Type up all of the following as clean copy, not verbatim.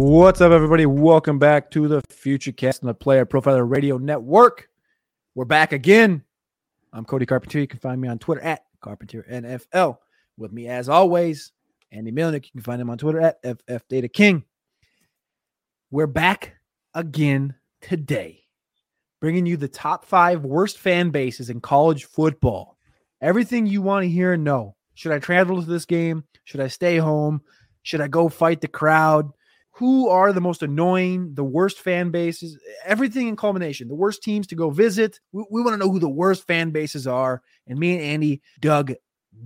What's up, everybody? Welcome back to the Futurecast and the Player Profiler Radio Network. We're back again. I'm Cody Carpentier. You can find me on Twitter at CarpentierNFL. With me, as always, Andy Milnick. You can find him on Twitter at FFDataKing. We're back again today, bringing you the top 5 worst fan bases in college football. Everything you want to hear and know. Should I travel to this game? Should I stay home? Should I go fight the crowd? Who are the most annoying, the worst fan bases, everything in culmination, the worst teams to go visit. We want to know who the worst fan bases are, and me and Andy dug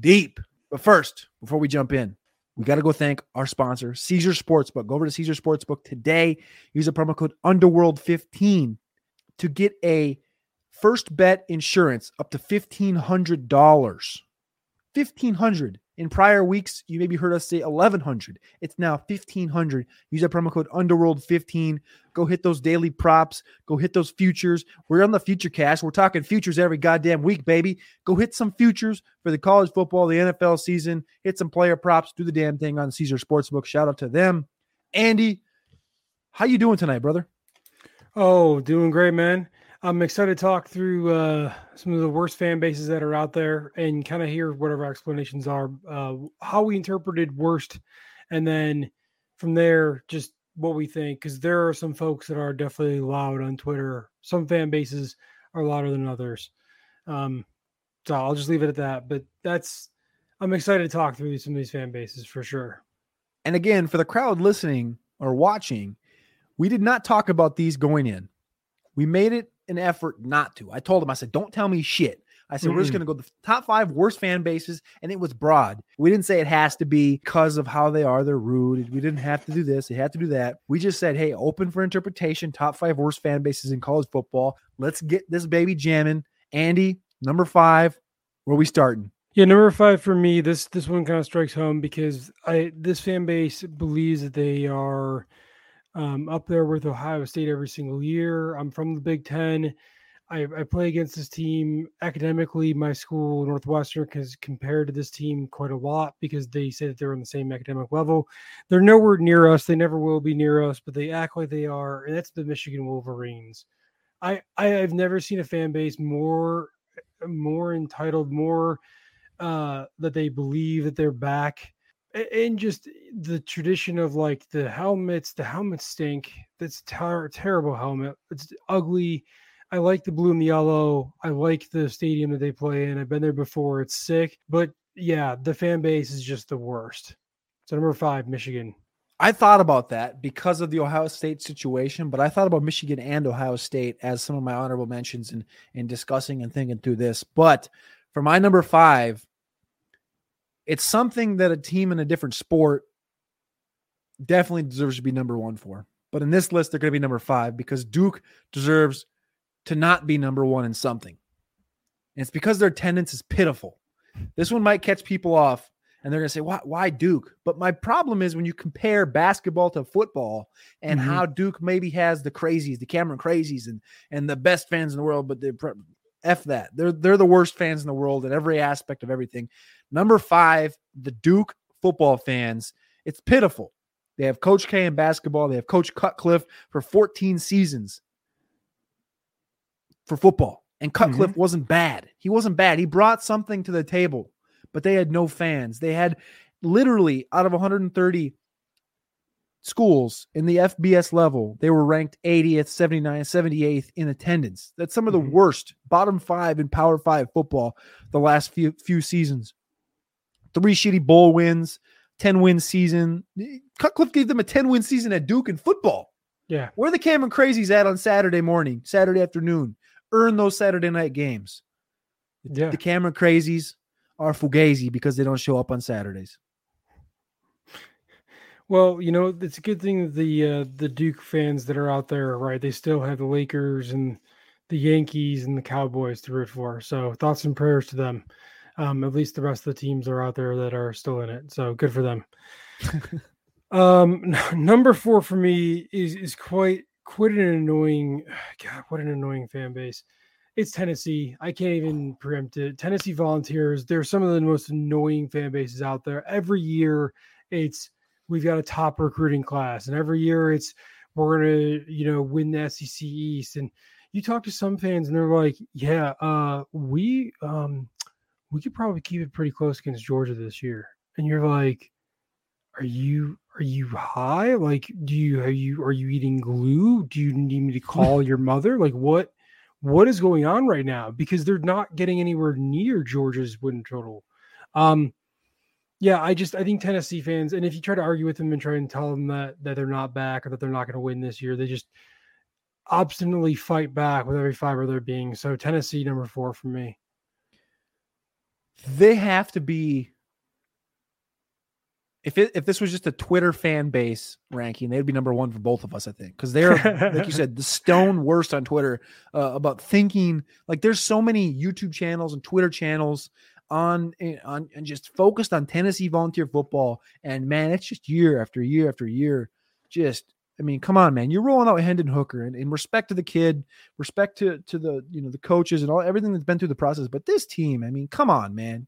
deep. But first, before we jump in, we got to go thank our sponsor, Caesar Sportsbook. Go over to Caesar Sportsbook today. Use the promo code UNDERWORLD15 to get a first bet insurance up to $1,500. $1,500. In prior weeks, you maybe heard us say $1,100. It's now $1,500. Use that promo code UNDERWORLD15. Go hit those daily props. Go hit those futures. We're on the Futurecast. We're talking futures every goddamn week, baby. Go hit some futures for the college football, the NFL season. Hit some player props. Do the damn thing on Caesar Sportsbook. Shout out to them. Andy, how you doing tonight, brother? Oh, doing great, man. I'm excited to talk through some of the worst fan bases that are out there and kind of hear whatever explanations are, how we interpreted worst, and then from there, just what we think, because there are some folks that are definitely loud on Twitter. Some fan bases are louder than others. So I'll just leave it at that, but I'm excited to talk through some of these fan bases for sure. And again, for the crowd listening or watching, we did not talk about these going in. We made it an effort not to. I told him, I said, don't tell me shit. I said, we're just going to go the top 5 worst fan bases. And it was broad. We didn't say it has to be because of how they are. They're rude. We didn't have to do this. They had to do that. We just said, hey, open for interpretation. Top 5 worst fan bases in college football. Let's get this baby jamming. Andy, number 5, where we starting? Yeah, number 5 for me, this one kind of strikes home because this fan base believes that they are up there with Ohio State every single year. I'm from the Big Ten. I play against this team academically. My school, Northwestern, is compared to this team quite a lot because they say that they're on the same academic level. They're nowhere near us. They never will be near us, but they act like they are, and that's the Michigan Wolverines. I've never seen a fan base more entitled, more that they believe that they're back. And just the tradition of like the helmets stink. That's terrible helmet. It's ugly. I like the blue and the yellow. I like the stadium that they play in. I've been there before. It's sick. But yeah, the fan base is just the worst. So number 5, Michigan. I thought about that because of the Ohio State situation, but I thought about Michigan and Ohio State as some of my honorable mentions in discussing and thinking through this. But for my number 5, it's something that a team in a different sport definitely deserves to be number 1 for. But in this list, they're going to be number 5 because Duke deserves to not be number 1 in something. And it's because their attendance is pitiful. This one might catch people off, and they're going to say, why Duke? But my problem is when you compare basketball to football and how Duke maybe has the crazies, the Cameron Crazies, and the best fans in the world, but they're F that. They're the worst fans in the world in every aspect of everything. Number 5, the Duke football fans. It's pitiful. They have Coach K in basketball. They have Coach Cutcliffe for 14 seasons for football. And Cutcliffe wasn't bad. He wasn't bad. He brought something to the table, but they had no fans. They had literally out of 130 schools in the FBS level, they were ranked 80th, 79th, 78th in attendance. That's some of the worst bottom 5 in Power 5 football the last few seasons. 3 shitty bowl wins, 10-win season. Cutcliffe gave them a 10-win season at Duke in football. Yeah. Where are the Cameron Crazies at on Saturday morning, Saturday afternoon? Earn those Saturday night games. Yeah. The Cameron Crazies are fugazi because they don't show up on Saturdays. Well, you know, it's a good thing that the Duke fans that are out there, right? They still have the Lakers and the Yankees and the Cowboys to root for. So thoughts and prayers to them. At least the rest of the teams are out there that are still in it. So good for them. Number 4 for me is quite an annoying. God, what an annoying fan base. It's Tennessee. I can't even preempt it. Tennessee Volunteers. They're some of the most annoying fan bases out there. Every year it's we've got a top recruiting class, and every year it's we're going to, you know, win the SEC East. And you talk to some fans and they're like, yeah, we could probably keep it pretty close against Georgia this year. And you're like, are you high? Like, are you eating glue? Do you need me to call your mother? Like, what is going on right now? Because they're not getting anywhere near Georgia's win total. I think Tennessee fans, and if you try to argue with them and try and tell them that they're not back or that they're not going to win this year, they just obstinately fight back with every fiber of their being. So Tennessee, number 4 for me. They have to be. If this was just a Twitter fan base ranking, they'd be number 1 for both of us, I think, because they're, like you said, the stone worst on Twitter about thinking. Like, there's so many YouTube channels and Twitter channels on and just focused on Tennessee Volunteer football. And man, it's just year after year after year. Come on, man, you're rolling out Hendon Hooker, and in respect to the kid, respect to the, you know, the coaches and all everything that's been through the process. But this team, come on, man.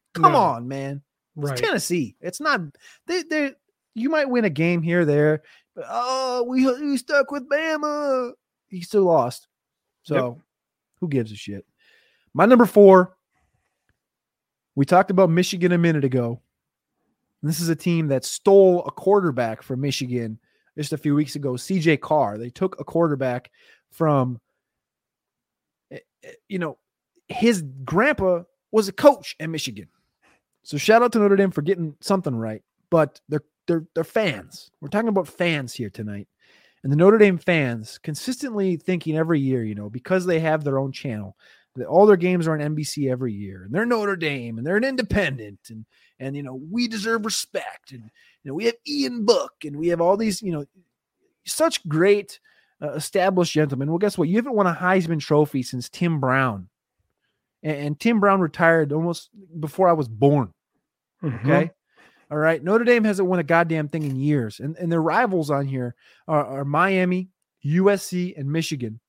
It's right. Tennessee. It's not they. You might win a game here or there, but we stuck with Bama. You still lost. So who gives a shit? My number 4. We talked about Michigan a minute ago. This is a team that stole a quarterback from Michigan just a few weeks ago, CJ Carr. They took a quarterback from, his grandpa was a coach at Michigan. So shout out to Notre Dame for getting something right, but they're fans. We're talking about fans here tonight. And the Notre Dame fans consistently thinking every year, because they have their own channel, that all their games are on NBC every year, and they're Notre Dame, and they're an independent, and we deserve respect, and we have Ian Book, and we have all these, such great established gentlemen. Well, guess what? You haven't won a Heisman Trophy since Tim Brown, and Tim Brown retired almost before I was born. Mm-hmm. Okay, all right. Notre Dame hasn't won a goddamn thing in years, and their rivals on here are Miami, USC, and Michigan.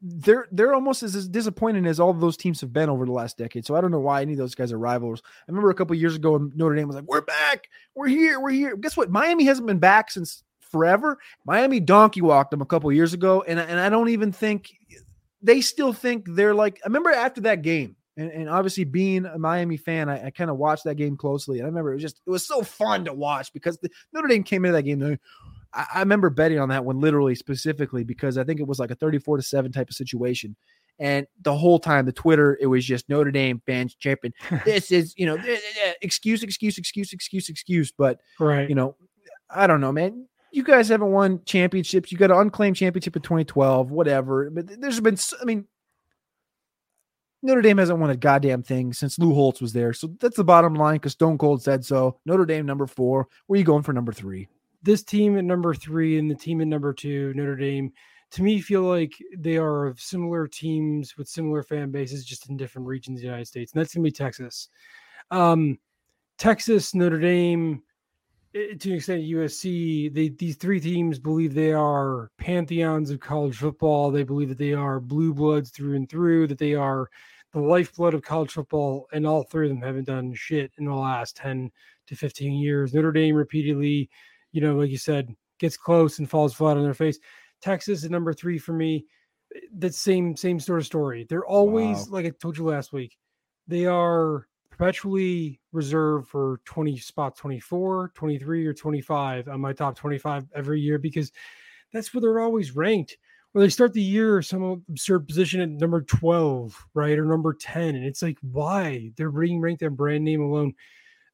They're almost as disappointing as all of those teams have been over the last decade. So I don't know why any of those guys are rivals. I remember a couple of years ago, Notre Dame was like, "We're back, we're here." Guess what? Miami hasn't been back since forever. Miami donkey walked them a couple of years ago, and I don't even think they still think they're like. I remember after that game, and obviously being a Miami fan, I kind of watched that game closely, and I remember it was so fun to watch because Notre Dame came into that game. I remember betting on that one literally specifically because I think it was like a 34-7 type of situation. And the whole time, the Twitter, it was just Notre Dame fans chirping. This is, excuse. But, right. I don't know, man. You guys haven't won championships. You got an unclaimed championship in 2012, whatever. But there's been, Notre Dame hasn't won a goddamn thing since Lou Holtz was there. So that's the bottom line because Stone Cold said so. Notre Dame, number 4. Where are you going for number 3? This team at number 3 and the team at number 2, Notre Dame, to me feel like they are of similar teams with similar fan bases, just in different regions of the United States. And that's going to be Texas. Texas, Notre Dame, to an extent USC, these 3 teams believe they are pantheons of college football. They believe that they are blue bloods through and through, that they are the lifeblood of college football, and all 3 of them haven't done shit in the last 10 to 15 years. Notre Dame repeatedly, like you said, gets close and falls flat on their face. Texas is number 3 for me. That same sort of story. They're always, like I told you last week, they are perpetually reserved for 20 spot 24, 23, or 25 on my top 25 every year because that's where they're always ranked. Or they start the year some absurd position at number 12, right, or number 10, and it's like, why? They're being ranked on brand name alone.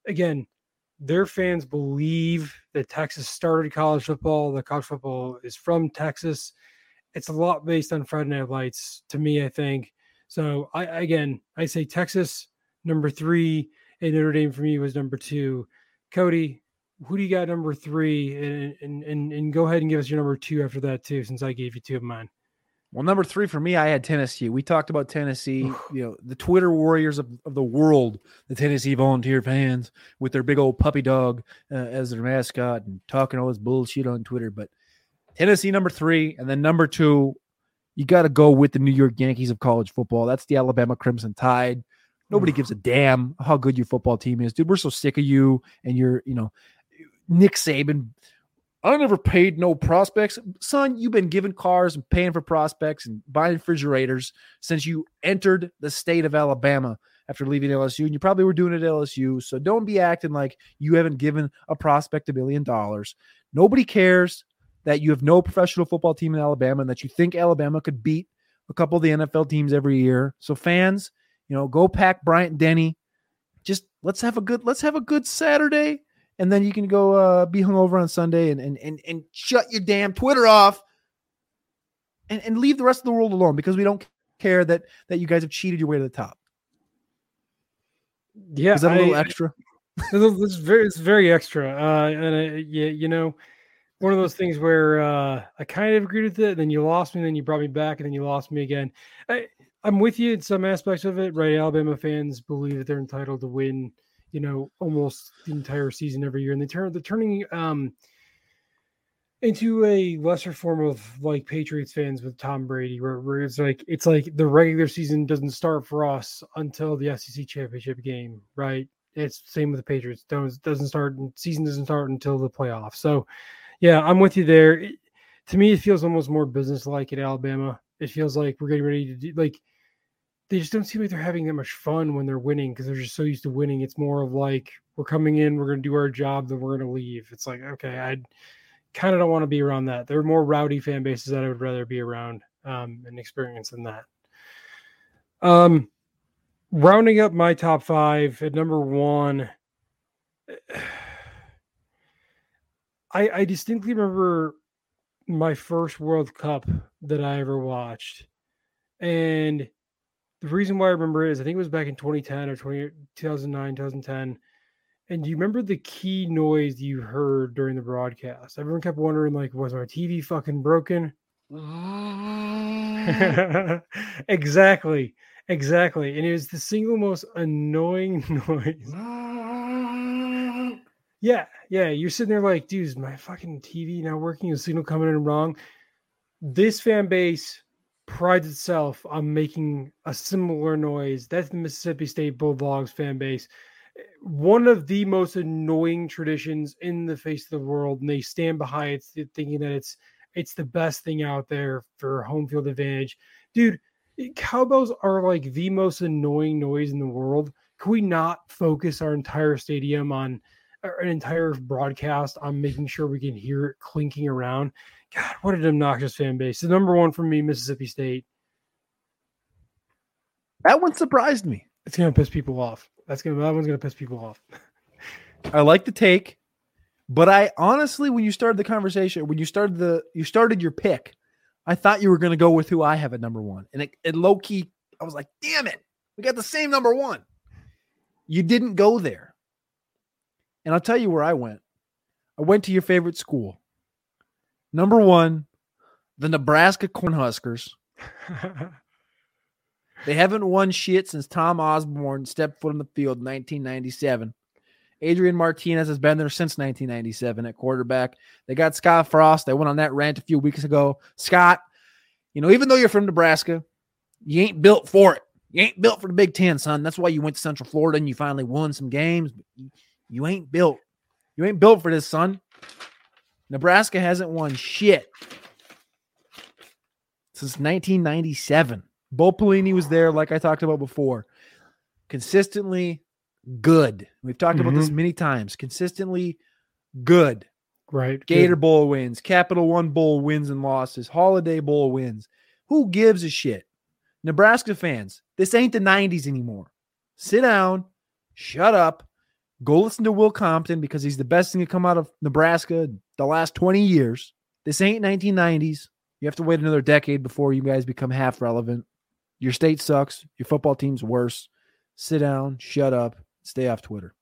Again, their fans believe that Texas started college football, that college football is from Texas. It's a lot based on Friday Night Lights, to me, I think. So, I say Texas, number 3, and Notre Dame for me was number 2. Cody, who do you got number 3? And go ahead and give us your number 2 after that, too, since I gave you 2 of mine. Well, number 3 for me, I had Tennessee. We talked about Tennessee, the Twitter warriors of the world, the Tennessee Volunteer fans with their big old puppy dog as their mascot and talking all this bullshit on Twitter. But Tennessee, number 3, and then number 2, you got to go with the New York Yankees of college football. That's the Alabama Crimson Tide. Nobody gives a damn how good your football team is. Dude, we're so sick of you and your Nick Saban, I never paid no prospects. Son, you've been giving cars and paying for prospects and buying refrigerators since you entered the state of Alabama after leaving LSU, and you probably were doing it at LSU, so don't be acting like you haven't given a prospect $1 billion. Nobody cares that you have no professional football team in Alabama and that you think Alabama could beat a couple of the NFL teams every year. So fans, you know, go pack Bryant Denny. Just let's have a good Saturday, and then you can go be hungover on Sunday and shut your damn Twitter off and leave the rest of the world alone, because we don't care that you guys have cheated your way to the top. Yeah, is that a little extra? It's very extra. And one of those things where I kind of agreed with it, then you lost me, then you brought me back, and then you lost me again. I'm with you in some aspects of it, right? Alabama fans believe that they're entitled to win, almost the entire season every year, and they're turning into a lesser form of like Patriots fans with Tom Brady, where it's like the regular season doesn't start for us until the SEC championship game, right? It's the same with the Patriots. Season doesn't start until the playoffs. So, yeah, I'm with you there. To me, it feels almost more business-like at Alabama. It feels like we're getting ready to do, like, they just don't seem like they're having that much fun when they're winning, because they're just so used to winning. It's more of like, we're coming in, we're going to do our job, then we're going to leave. It's like, okay, I kind of don't want to be around that. There are more rowdy fan bases that I would rather be around and experience than that. Rounding up my top five at number one, I distinctly remember my first World Cup that I ever watched. And the reason why I remember it is I think it was back in 2010 or 2009, 2010. And do you remember the key noise you heard during the broadcast? Everyone kept wondering, like, was my TV fucking broken? Exactly. And it was the single most annoying noise. Yeah. You're sitting there like, dude, is my fucking TV not working? The signal coming in wrong. This fan base prides itself on making a similar noise. That's the Mississippi State Bulldogs fan base. One of the most annoying traditions in the face of the world, and they stand behind it, thinking that it's the best thing out there for home field advantage. Dude, cowbells are like the most annoying noise in the world. Can we not focus our entire stadium on an entire broadcast on making sure we can hear it clinking around? God, what an obnoxious fan base. The number one for me, Mississippi State. That one surprised me. It's going to piss people off. That one's going to piss people off. I like the take, but I honestly, when you started the conversation, when you started your pick, I thought you were going to go with who I have at number one. And it low key, I was like, damn it, we got the same number one. You didn't go there. And I'll tell you where I went. I went to your favorite school. Number one, the Nebraska Cornhuskers. They haven't won shit since Tom Osborne stepped foot on the field in 1997. Adrian Martinez has been there since 1997 at quarterback. They got Scott Frost. I went on that rant a few weeks ago. Scott, even though you're from Nebraska, you ain't built for it. You ain't built for the Big Ten, son. That's why you went to Central Florida and you finally won some games. You ain't built. You ain't built for this, son. Nebraska hasn't won shit since 1997. Bo Pelini was there, like I talked about before. Consistently good. We've talked about this many times. Consistently good. Right. Gator Bowl wins. Capital One Bowl wins and losses. Holiday Bowl wins. Who gives a shit? Nebraska fans, this ain't the 90s anymore. Sit down. Shut up. Go listen to Will Compton, because he's the best thing to come out of Nebraska the last 20 years. This ain't 1990s. You have to wait another decade before you guys become half relevant. Your state sucks. Your football team's worse. Sit down, shut up, stay off Twitter.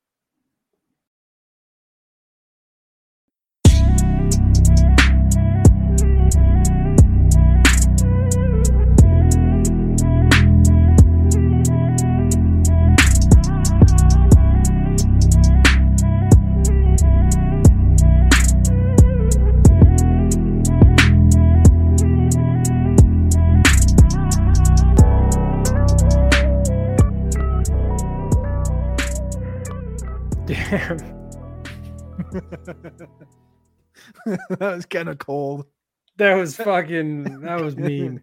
That was kind of cold. That was fucking, that was mean.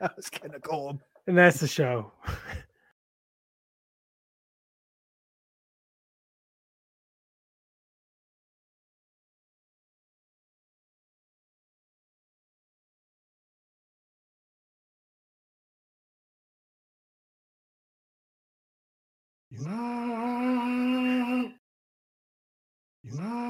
That was kind of cold. And that's the show. You know.